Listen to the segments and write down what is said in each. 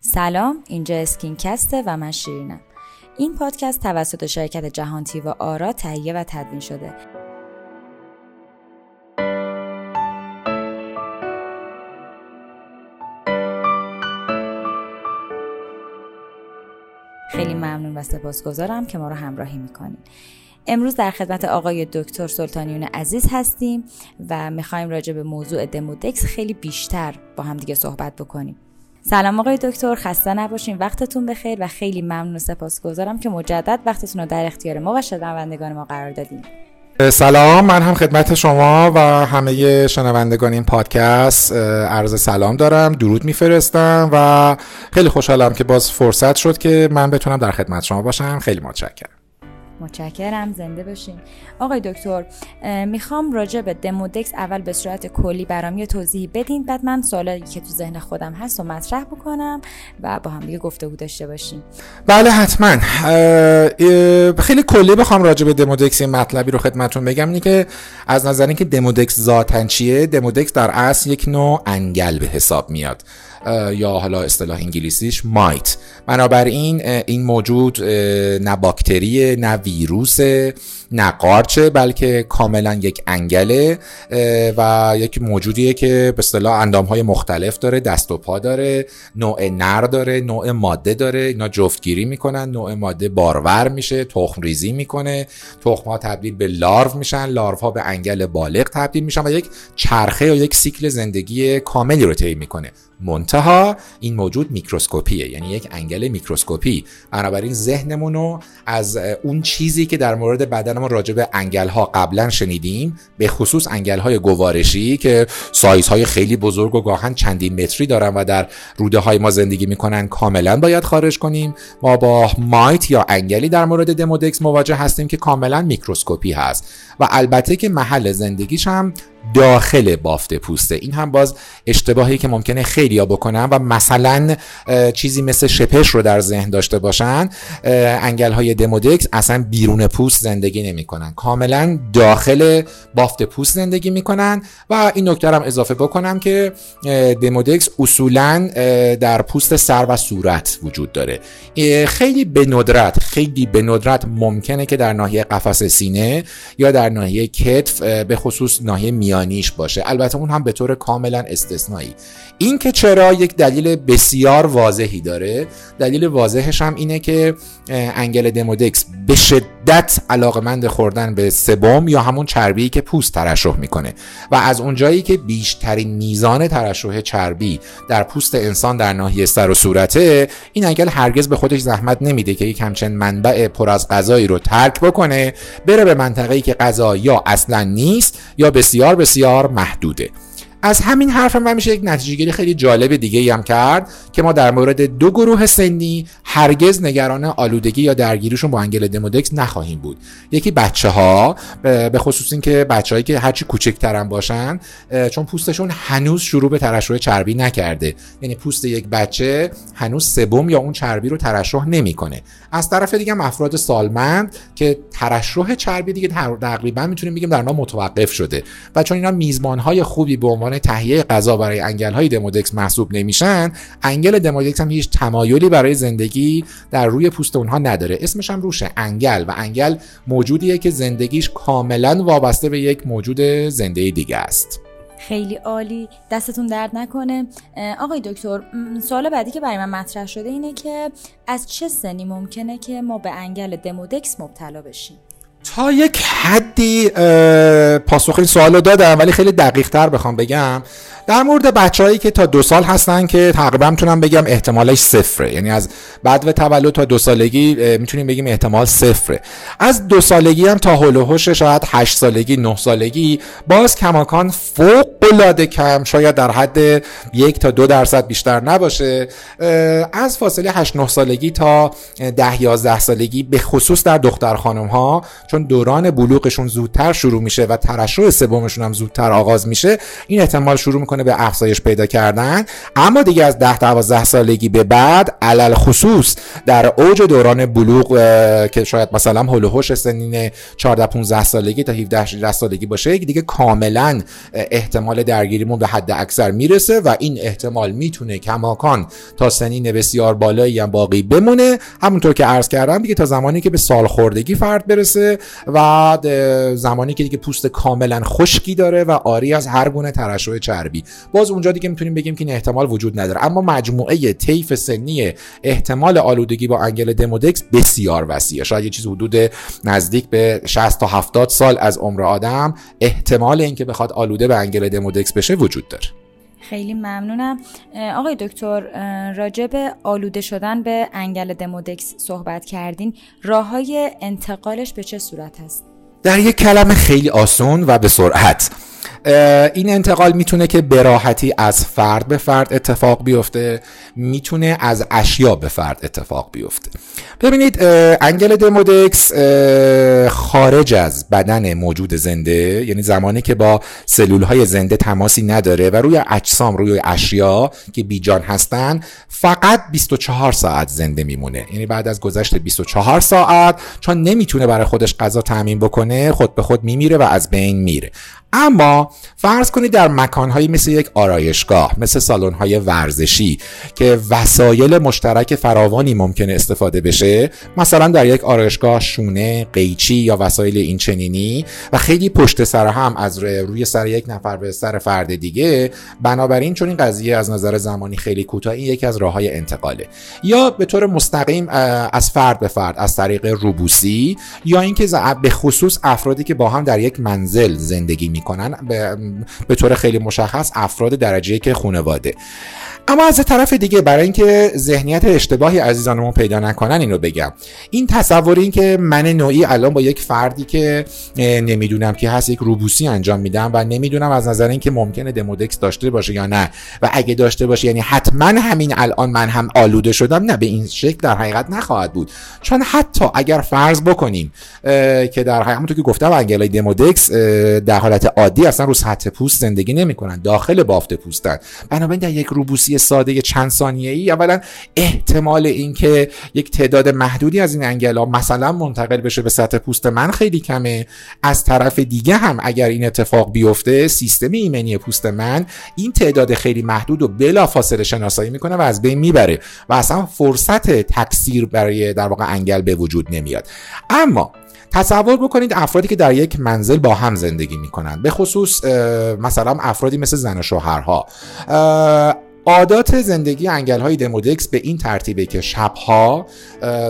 سلام، اینجا سکین کاسته و من شیرینم. این پادکست توسط شرکت جهانتی و آرا تهیه و تدوین شده. خیلی ممنون و سپاسگزارم که ما رو همراهی میکنیم. امروز در خدمت آقای دکتر سلطانیون عزیز هستیم و میخوایم راجع به موضوع دمودکس خیلی بیشتر با هم دیگه صحبت بکنیم. سلام آقای دکتر، خسته نباشین، وقتتون بخیر و خیلی ممنون و سپاسگزارم که مجدد وقتتون رو در اختیار ما و شنوندگان ما قرار دادین. سلام، من هم خدمت شما و همه شنوندگان این پادکست عرض سلام دارم، درود میفرستم و خیلی خوشحالم که باز فرصت شد که من بتونم در خدمت شما باشم. خیلی متشکرم، زنده باشین. آقای دکتر، میخوام راجع به دمودکس اول به صورت کلی برام یه توضیح بدین، بعد من سوالی که تو ذهن خودم هست رو مطرح بکنم و با هم دیگه گفتگو داشته باشیم. بله حتما. خیلی کلی بخوام راجع به دمودکس این مطلبی رو خدمتتون بگم، اینه که از نظر اینکه دمودکس ذاتاً چیه، دمودکس در اصل یک نوع انگل به حساب میاد، یا حالا اصطلاح انگلیسیش مایت. بنابراین این موجود نه باکتریه، نه ویروسه، نه قارچه، بلکه کاملا یک انگله و یک موجودیه که به اصطلاح اندامهای مختلف داره، دست و پا داره، نوع نر داره، نوع ماده داره. اینا جفتگیری میکنن، نوع ماده بارور میشه، تخم ریزی میکنه، تخمها تبدیل به لارو میشن، لاروها به انگل بالغ تبدیل میشن و یک چرخه یا یک سیکل زندگی کاملی رو طی میکنه. منتها این موجود میکروسکوپیه، یعنی یک انگل میکروسکوپی. بنابراین ذهنمون رو از اون چیزی که در مورد بدنمون راجع به انگل‌ها قبلا شنیدیم، به خصوص انگل‌های گوارشی که سایزهای خیلی بزرگ و گاهن چندین متری دارن و در روده های ما زندگی میکنن، کاملا باید خارج کنیم. ما با مایت یا انگلی در مورد دمودکس مواجه هستیم که کاملا میکروسکوپی هست و البته که محل زندگیش هم داخل بافت پوسته. این هم باز اشتباهی که ممکنه خیلیا بکنن و مثلا چیزی مثل شپش رو در ذهن داشته باشن. انگل‌های دمودکس اصلا بیرون پوست زندگی نمی‌کنن، کاملا داخل بافت پوست زندگی می‌کنن و این نکته هم اضافه بکنم که دمودکس اصولا در پوست سر و صورت وجود داره. خیلی به ندرت ممکنه که در ناحیه قفس سینه یا در ناحیه کتف، به خصوص ناحیه میانیش باشه، البته اون هم به طور کاملا استثنایی. این که چرا، یک دلیل بسیار واضحی داره. دلیل واضحش هم اینه که انگل دمودکس به شدت علاقمند خوردن به سبوم یا همون چربی که پوست ترشح میکنه و از اونجایی که بیشترین میزان ترشح چربی در پوست انسان در ناحیه سر و صورته، این انگل هرگز به خودش زحمت نمیده که یک همچین منبع پر از غذایی رو ترک بکنه، بره به منطقه‌ای که غذا یا اصلا نیست یا بسیار محدوده. از همین حرف هم میشه یک نتیجه‌گیری خیلی جالب دیگه هم کرد که ما در مورد دو گروه سنی هرگز نگران آلودگی یا درگیریشون با انگل دمودکس نخواهیم بود. یکی بچه‌ها، به خصوص این که بچه‌هایی که هرچی کوچکترن باشن، چون پوستشون هنوز شروع به ترشح چربی نکرده، یعنی پوست یک بچه هنوز سبوم یا اون چربی رو ترشح نمی‌کنه. از طرف دیگه هم افراد سالمند که ترشح چربی دیگه تقریبا میتونیم بگیم در ما متوقف شده و چون اینا میزبان‌های خوبی به تهیه غذا برای انگل‌های دمودکس محسوب نمیشن، انگل دمودکس هم هیچ تمایلی برای زندگی در روی پوست اونها نداره. اسمش هم روشه، انگل، و انگل موجودیه که زندگیش کاملا وابسته به یک موجود زنده دیگه است. خیلی عالی، دستتون درد نکنه. آقای دکتر، سوال بعدی که برای من مطرح شده اینه که از چه سنی ممکنه که ما به انگل دمودکس مبتلا بشیم؟ تا یک حدی پاسخ این سوال رو دادم، ولی خیلی دقیق تر بخوام بگم در مورد بچه‌هایی که تا 2 سال هستن که تقریبا میتونم بگم احتمالش 0، یعنی از بدو تولد تا 2 سالگی میتونیم بگیم احتمال 0. از 2 سالگی هم تا هول و هوش شاید 8 سالگی، 9 سالگی، باز کماکان فوق العاده کم، شاید در حد 1-2% بیشتر نباشه. از فاصله 8-9 سالگی تا 10-11 سالگی، به خصوص در دختر خانم‌ها، چون دوران بلوغشون زودتر شروع میشه و ترشح سومشون هم زودتر آغاز میشه، این احتمال شروع میکنه به افزایش پیدا کردن. اما دیگه از 10 تا 12 سالگی به بعد علل خصوص در اوج دوران بلوغ که شاید مثلا هولوحش سنین 14 15 سالگی تا 17 18 سالگی باشه دیگه کاملا احتمال درگیریمون به حد اکثر میرسه و این احتمال میتونه کماکان تا سنین بسیار بالایی هم باقی بمونه. همونطور که عرض کردم دیگه تا زمانی که به سالخوردگی فرد برسه و زمانی که دیگه پوست کاملا خشکی داره و عاری از هر گونه ترشح چربی، باز اونجا دیگه میتونیم بگیم که این احتمال وجود نداره. اما مجموعه طیف سنی احتمال آلودگی با انگل دمودکس بسیار وسیعه، شاید یه چیز حدود نزدیک به 60 تا 70 سال از عمر آدم احتمال اینکه بخواد آلوده به انگل دمودکس بشه وجود داره. خیلی ممنونم آقای دکتر. راجع به آلوده شدن به انگل دمودکس صحبت کردین، راه‌های انتقالش به چه صورت هست؟ در یک کلمه خیلی آسان و به سرعت، این انتقال میتونه که به راحتی از فرد به فرد اتفاق بیفته، میتونه از اشیا به فرد اتفاق بیفته. ببینید انگل دمودکس خارج از بدن موجود زنده، یعنی زمانی که با سلولهای زنده تماسی نداره و روی اجسام، روی اشیا که بی جان هستن، فقط 24 ساعت زنده میمونه. یعنی بعد از گذشت 24 ساعت چون نمیتونه برای خودش غذا تامین بکنه، خود به خود میمیره و از بین میره. اما فرض کنید در مکانهایی مثل یک آرایشگاه، مثل سالن‌های ورزشی که وسایل مشترک فراوانی ممکنه استفاده بشه، مثلا در یک آرایشگاه شونه، قیچی یا وسایل این چنینی و خیلی پشت سر هم از روی سر یک نفر به سر فرد دیگه، بنابراین چون این قضیه از نظر زمانی خیلی کوتاه، این یکی از راه‌های انتقاله. یا به طور مستقیم از فرد به فرد از طریق روبوسی، یا اینکه به خصوص افرادی که با هم در یک منزل زندگی میکنن به طور خیلی مشخص افراد درجه که خانواده. اما از طرف دیگه، برای اینکه ذهنیت اشتباهی عزیزانمون پیدا نکنن اینو بگم، این تصور این که من نوعی الان با یک فردی که نمیدونم که هست یک روبوسی انجام میدم و نمیدونم از نظر این که ممکنه دمودکس داشته باشه یا نه و اگه داشته باشه یعنی حتما همین الان من هم آلوده شدم، نه، به این شکل در حقیقت نخواهد بود. چون حتی اگر فرض بکنیم که در حقیقت همونطور که گفتم انگلای دمودکس در حالت عادی اصلا رو سطح پوست زندگی نمیکنن، داخل بافت پوستن، بنابراین در یک روبوسی ساده چند ثانیه‌ای اولا احتمال اینکه یک تعداد محدودی از این انگل‌ها مثلا منتقل بشه به سطح پوست من خیلی کمه. از طرف دیگه هم اگر این اتفاق بیفته، سیستم ایمنی پوست من این تعداد خیلی محدود رو بلافاصله شناسایی میکنه و از بین میبره و اصلا فرصت تکثیر برای در واقع انگل به وجود نمیاد. اما تصور بکنید افرادی که در یک منزل با هم زندگی میکنند، به خصوص مثلا افرادی مثل زن و شوهرها، عادات زندگی انگل‌های دمودکس به این ترتیبه که شب‌ها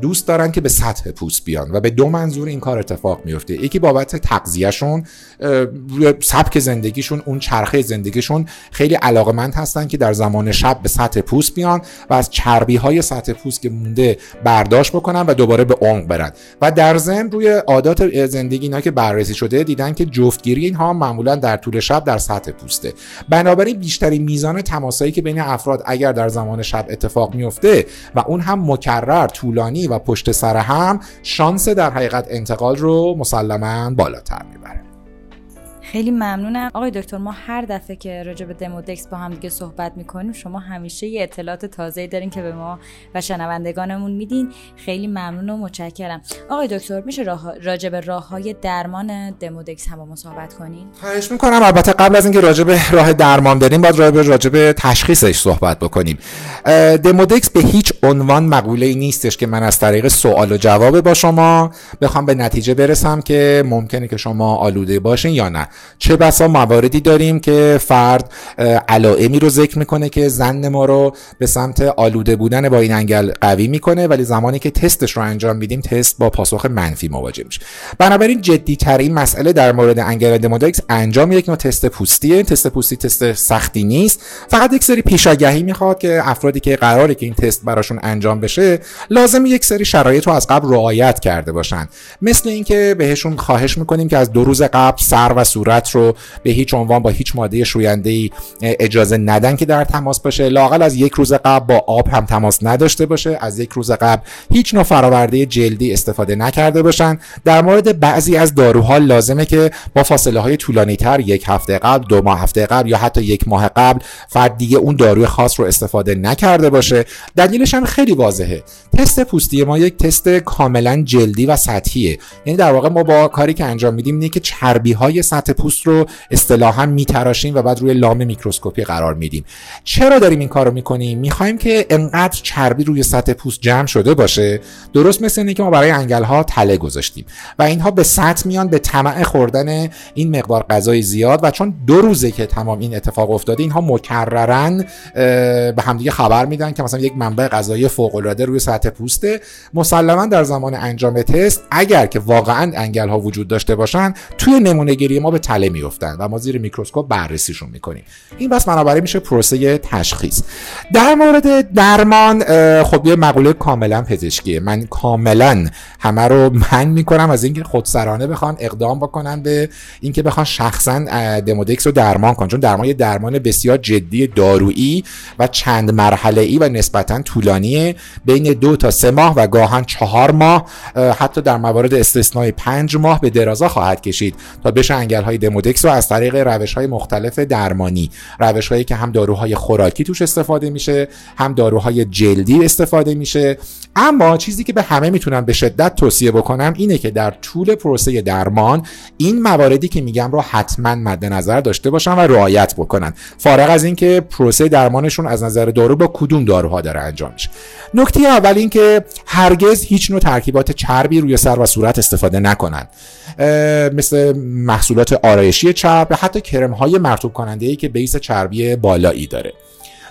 دوست دارن که به سطح پوست بیان و به دو منظور این کار اتفاق میفته. یکی بابت تغذیه‌شون، سبک زندگیشون، اون چرخه زندگیشون خیلی علاقمند هستن که در زمان شب به سطح پوست بیان و از چربی‌های سطح پوست که مونده برداشت بکنن و دوباره به عمق برن. و در ضمن روی عادات زندگی اینا که بررسی شده دیدن که جفتگیری اینها معمولا در طول شب در سطح پوسته. بنابراین بیشترین میزان تماسایی که بین افراد اگر در زمان شب اتفاق میفته و اون هم مکرر، طولانی و پشت سر هم، شانس در حقیقت انتقال رو مسلماً بالاتر میبره. خیلی ممنونم آقای دکتر. ما هر دفعه که راجع به دمودکس با هم دیگه صحبت میکنیم شما همیشه یه اطلاعات تازه‌ای دارین که به ما و شنوندگانمون میدین. خیلی ممنون و متشکرم. آقای دکتر میشه راجع به راه‌های درمان دمودکس هم با ما صحبت کنین؟ خواهش میکنم. البته قبل از اینکه راجع به راه درمان بریم باید راجع به تشخیصش صحبت بکنیم. دمودکس به هیچ عنوان مقوله‌ای نیستش که من از طریق سوال و جواب با شما بخوام به نتیجه برسم که ممکنه که شما آلوده باشین یا نه. چه بسا مواردی داریم که فرد علائمی رو ذکر میکنه که ظن ما رو به سمت آلوده بودن با این انگل قوی میکنه، ولی زمانی که تستش رو انجام میدیم تست با پاسخ منفی مواجه میشه. بنابراین جدی ترین مسئله در مورد انگل دمودکس انجام یک نوع تست پوستیه. تست پوستی تست سختی نیست، فقط یک سری پیشاگهی میخواد که افرادی که قراره که این تست براشون انجام بشه لازم یک سری شرایط رو از قبل رعایت کرده باشن. مثل اینکه بهشون خواهش میکنیم که از 2 روز قبل سر و صورت صورت رو به هیچ عنوان با هیچ ماده شوینده‌ای اجازه ندن که در تماس باشه، لااقل از یک روز قبل با آب هم تماس نداشته باشه، از یک روز قبل هیچ نوع فراورده جلدی استفاده نکرده باشن. در مورد بعضی از داروها لازمه که با فاصله های طولانی تر، یک هفته قبل، دو ماه هفته قبل یا حتی یک ماه قبل، فرد دیگه اون داروی خاص رو استفاده نکرده باشه. دلیلش هم خیلی واضحه. تست پوستی ما یک تست کاملا جلدی و سطحیه، یعنی در واقع ما با کاری که انجام میدیم اینه که چربی های سطح پوست رو اصطلاحا میتراشیم و بعد روی لامه میکروسکوپی قرار میدیم. چرا داریم این کارو میکنیم؟ میخوایم که انقدر چربی روی سطح پوست جمع شده باشه، درست مثل اینکه ما برای انگل ها تله گذاشتیم و اینها به سطح میان به طمع خوردن این مقدار غذای زیاد، و چون دو روزه که تمام این اتفاق افتاده اینها مکررن به همدیگه خبر میدن که مثلا یک منبع غذایی فوق العاده روی سطح پوسته. مسلما در زمان انجام تست اگر که واقعا انگل ها وجود داشته باشن توی نمونه گیری ما به تله میافتن و ما زیر میکروسکوپ بررسیشون میکنیم. این بس بنابراین میشه پروسه تشخیص. در مورد درمان، خب یه مقوله کاملا پزشکیه، من کاملا همه رو من میکنم از اینکه خودسرانه بخوان اقدام بکنن به اینکه بخوان شخصا دمودکس رو درمان کنن، چون درمان یه درمان بسیار جدی دارویی و چند مرحله ای و نسبتا طولانیه، بین 2 تا 3 ماه و گاهن 4 ماه، حتی در موارد استثنایی 5 ماه به درازا خواهد کشید تا بشه انگل‌های دمودکس رو از طریق روش‌های مختلف درمانی، روش‌هایی که هم داروهای خوراکی توش استفاده میشه، هم داروهای جلدی استفاده میشه. اما چیزی که به همه میتونم به شدت توصیه بکنم اینه که در طول پروسه درمان این مواردی که میگم رو حتما مد نظر داشته باشن و رعایت بکنن، فارغ از اینکه پروسه درمانشون از نظر دارو با کدوم داروها داره انجام میشه. نکته اول این که هرگز هیچ نوع ترکیبات چربی روی سر و صورت استفاده نکنن، مثل محصولات آرایشی چرب، حتی کرم‌های مرطوب کننده‌ای که بیس چربی بالایی داره.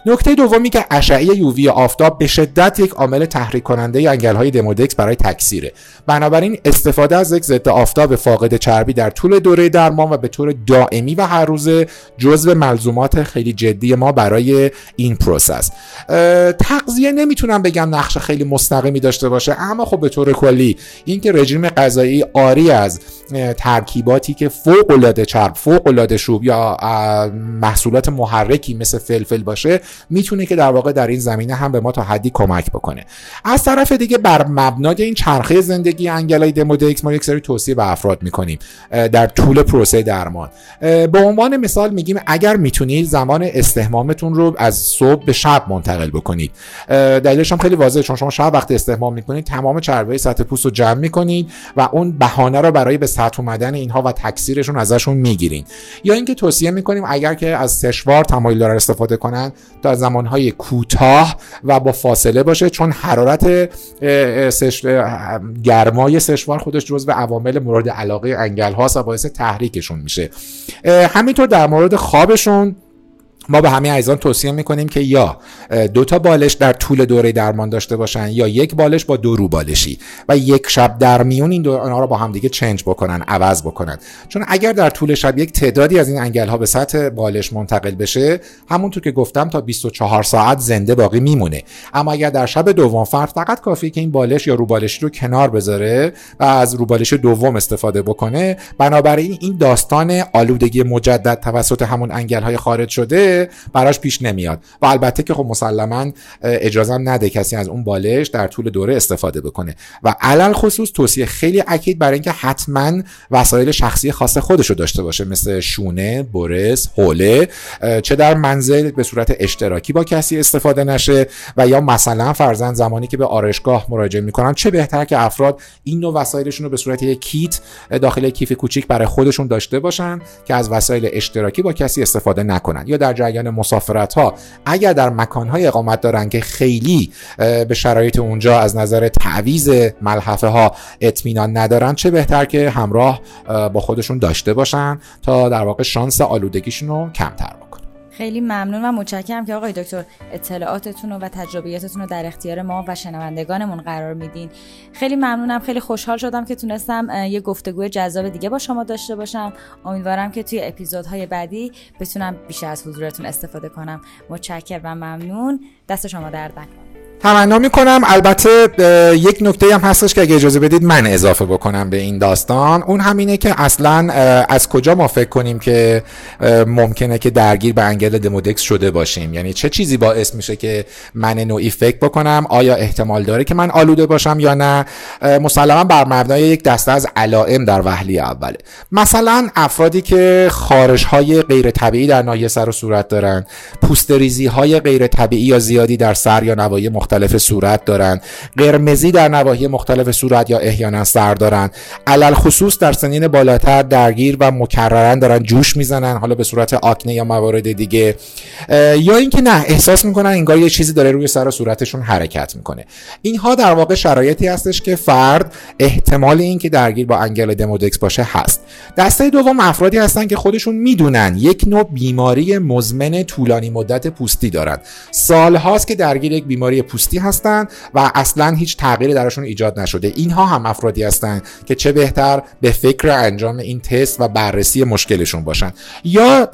نکته دومی که اشعه یووی آفتاب به شدت یک عامل تحریک کننده انگل‌های دمودکس برای تکثیره، بنابراین استفاده از یک ضد آفتاب فاقد چربی در طول دوره درمان و به طور دائمی و هر روزه جزو ملزومات خیلی جدی ما برای این پروسه است. تغذیه نمیتونم بگم نقش خیلی مستقیمی داشته باشه، اما خب به طور کلی اینکه رژیم غذایی عاری از ترکیباتی که فوق‌العاده چرب، فوق‌العاده شوب یا محصولات محرکی مثل فلفل باشه میتونه که در واقع در این زمینه هم به ما تا حدی کمک بکنه. از طرف دیگه بر مبنای این چرخه زندگی انگل‌های دمودکس ما یک سری توصیه به افراد میکنیم در طول پروسه درمان. به عنوان مثال میگیم اگر میتونید زمان استحمامتون رو از صبح به شب منتقل بکنید. دلیلش هم خیلی واضحه، چون شما شب وقت استحمام میکنید تمام چربی سطح پوست رو جمع میکنید و اون بهانه رو برای به سطح اومدن اینها و تکثیرشون ازشون میگیرین. یا اینکه توصیه میکنیم اگر که از سشوار تمایل دارن استفاده کنن تا زمانهای کوتاه و با فاصله باشه، چون حرارت گرمای سشوار خودش جزو عوامل مورد علاقه انگل هاست و باعث تحریکشون میشه. همینطور در مورد خوابشون ما به همه عزیزان توصیه میکنیم که یا 2 تا بالش در طول دوره درمان داشته باشن یا 1 بالش با 2 روبالشی و 1 شب در میون این دونا رو با هم دیگه چنج بکنن، عوض بکنن، چون اگر در طول شب یک تعدادی از این انگل ها به سطح بالش منتقل بشه، همونطور که گفتم تا 24 ساعت زنده باقی میمونه. اما اگر در شب دوم فرد فقط کافیه که این بالش یا روبالشی رو کنار بذاره و از روبالش دوم استفاده بکنه، بنابراین این داستان آلودگی مجدد توسط همون انگل های خارج شده براش پیش نمیاد و البته که خب مسلما اجازه نده کسی از اون بالش در طول دوره استفاده بکنه. و علل خصوص توصیه خیلی اکید برای اینکه حتما وسایل شخصی خاص خودشو داشته باشه، مثل شونه، برس، حوله، چه در منزل به صورت اشتراکی با کسی استفاده نشه و یا مثلا فرضاً زمانی که به آرایشگاه مراجعه میکنن چه بهتر که افراد این نوع وسایلشون رو به صورت یک کیت داخل کیف کوچیک برای خودشون داشته باشن که از وسایل اشتراکی با کسی استفاده نکنن. یا در جریان مسافرت ها اگر در مکان های اقامت دارن که خیلی به شرایط اونجا از نظر تعویض ملحفه ها اطمینان ندارن، چه بهتر که همراه با خودشون داشته باشن تا در واقع شانس آلودگیشون رو کمتر بکنن. خیلی ممنون و متشکرم که آقای دکتر اطلاعاتتون و تجربیاتتون رو در اختیار ما و شنوندگانمون قرار میدین. خیلی ممنونم، خیلی خوشحال شدم که تونستم یه گفتگوی جذاب دیگه با شما داشته باشم. امیدوارم که توی اپیزودهای بعدی بتونم بیشتر از حضورتون استفاده کنم. متشکرم و ممنون. دست شما درد نکنه. تمنا میکنم. البته یک نکته هم هستش که اگه اجازه بدید من اضافه بکنم به این داستان، اون همینه که اصلا از کجا ما فکر کنیم که ممکنه که درگیر به انگل دمودکس شده باشیم، یعنی چه چیزی باعث میشه که من نوعی فکر بکنم آیا احتمال داره که من آلوده باشم یا نه. مسلما بر مبنای یک دسته از علائم در وهله اوله، مثلا افرادی که خارش های غیر طبیعی در ناحیه سر و صورت دارن، پوست ریزی های غیر طبیعی یا زیادی در سر یا نواحی مختلف صورت دارن، قرمزی در نواحی مختلف صورت یا احیانا سر دارن، علل خصوص در سنین بالاتر درگیر و مکررا دارن جوش میزنن، حالا به صورت آکنه یا موارد دیگه، یا اینکه نه احساس میکنن انگار یه چیزی داره روی سر و صورتشون حرکت میکنه. اینها در واقع شرایطی هستش که فرد احتمال اینکه درگیر با انگل دمودکس باشه هست. دسته دوم افرادی هستن که خودشون میدونن یک نوع بیماری مزمن طولانی مدت پوستی دارن، سالهاست که درگیر یک بیماری پوستی هستن و اصلا هیچ تغییری درشون ایجاد نشده. اینها هم افرادی هستن که چه بهتر به فکر انجام این تست و بررسی مشکلشون باشن. یا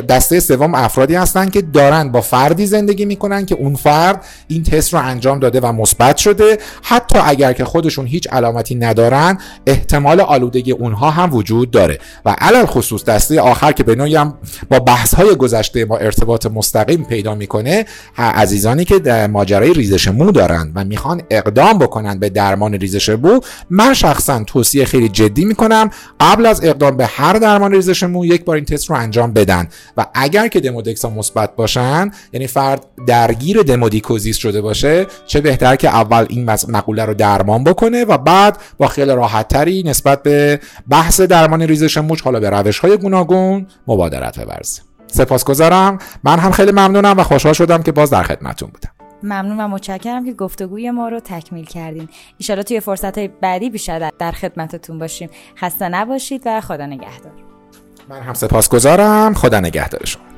دسته سوم افرادی هستن که دارن با فردی زندگی میکنن که اون فرد این تست رو انجام داده و مثبت شده، حتی اگر که خودشون هیچ علامتی ندارن احتمال آلودگی اونها هم وجود داره. و علل خصوص دسته آخر که به نوعی هم با بحث های گذشته ما ارتباط مستقیم پیدا میکنه، عزیزانی که ماجرای ریزش مو دارن و میخوان اقدام بکنن به درمان ریزش مو، من شخصا توصیه خیلی جدی میکنم قبل از اقدام به هر درمان ریزش مو یک بار این تست رو انجام بدن و اگر که دمودکس ها مثبت باشن، یعنی فرد درگیر دمودیکوزیس شده باشه، چه بهتر که اول این مقوله رو درمان بکنه و بعد با خیال راحت تری نسبت به بحث درمان ریزش مو حالا به روش های گوناگون مبادرت بورزه. سپاسگزارم. من هم خیلی ممنونم و خوشحال شدم که باز در خدمتتون بودم. ممنون و متشکرم که گفتگوی ما رو تکمیل کردین. انشالله توی فرصت بعدی بیشتر در خدمتتون باشیم. خسته نباشید و خدا نگهدار. من هم سپاسگزارم. خدا نگهدار شما.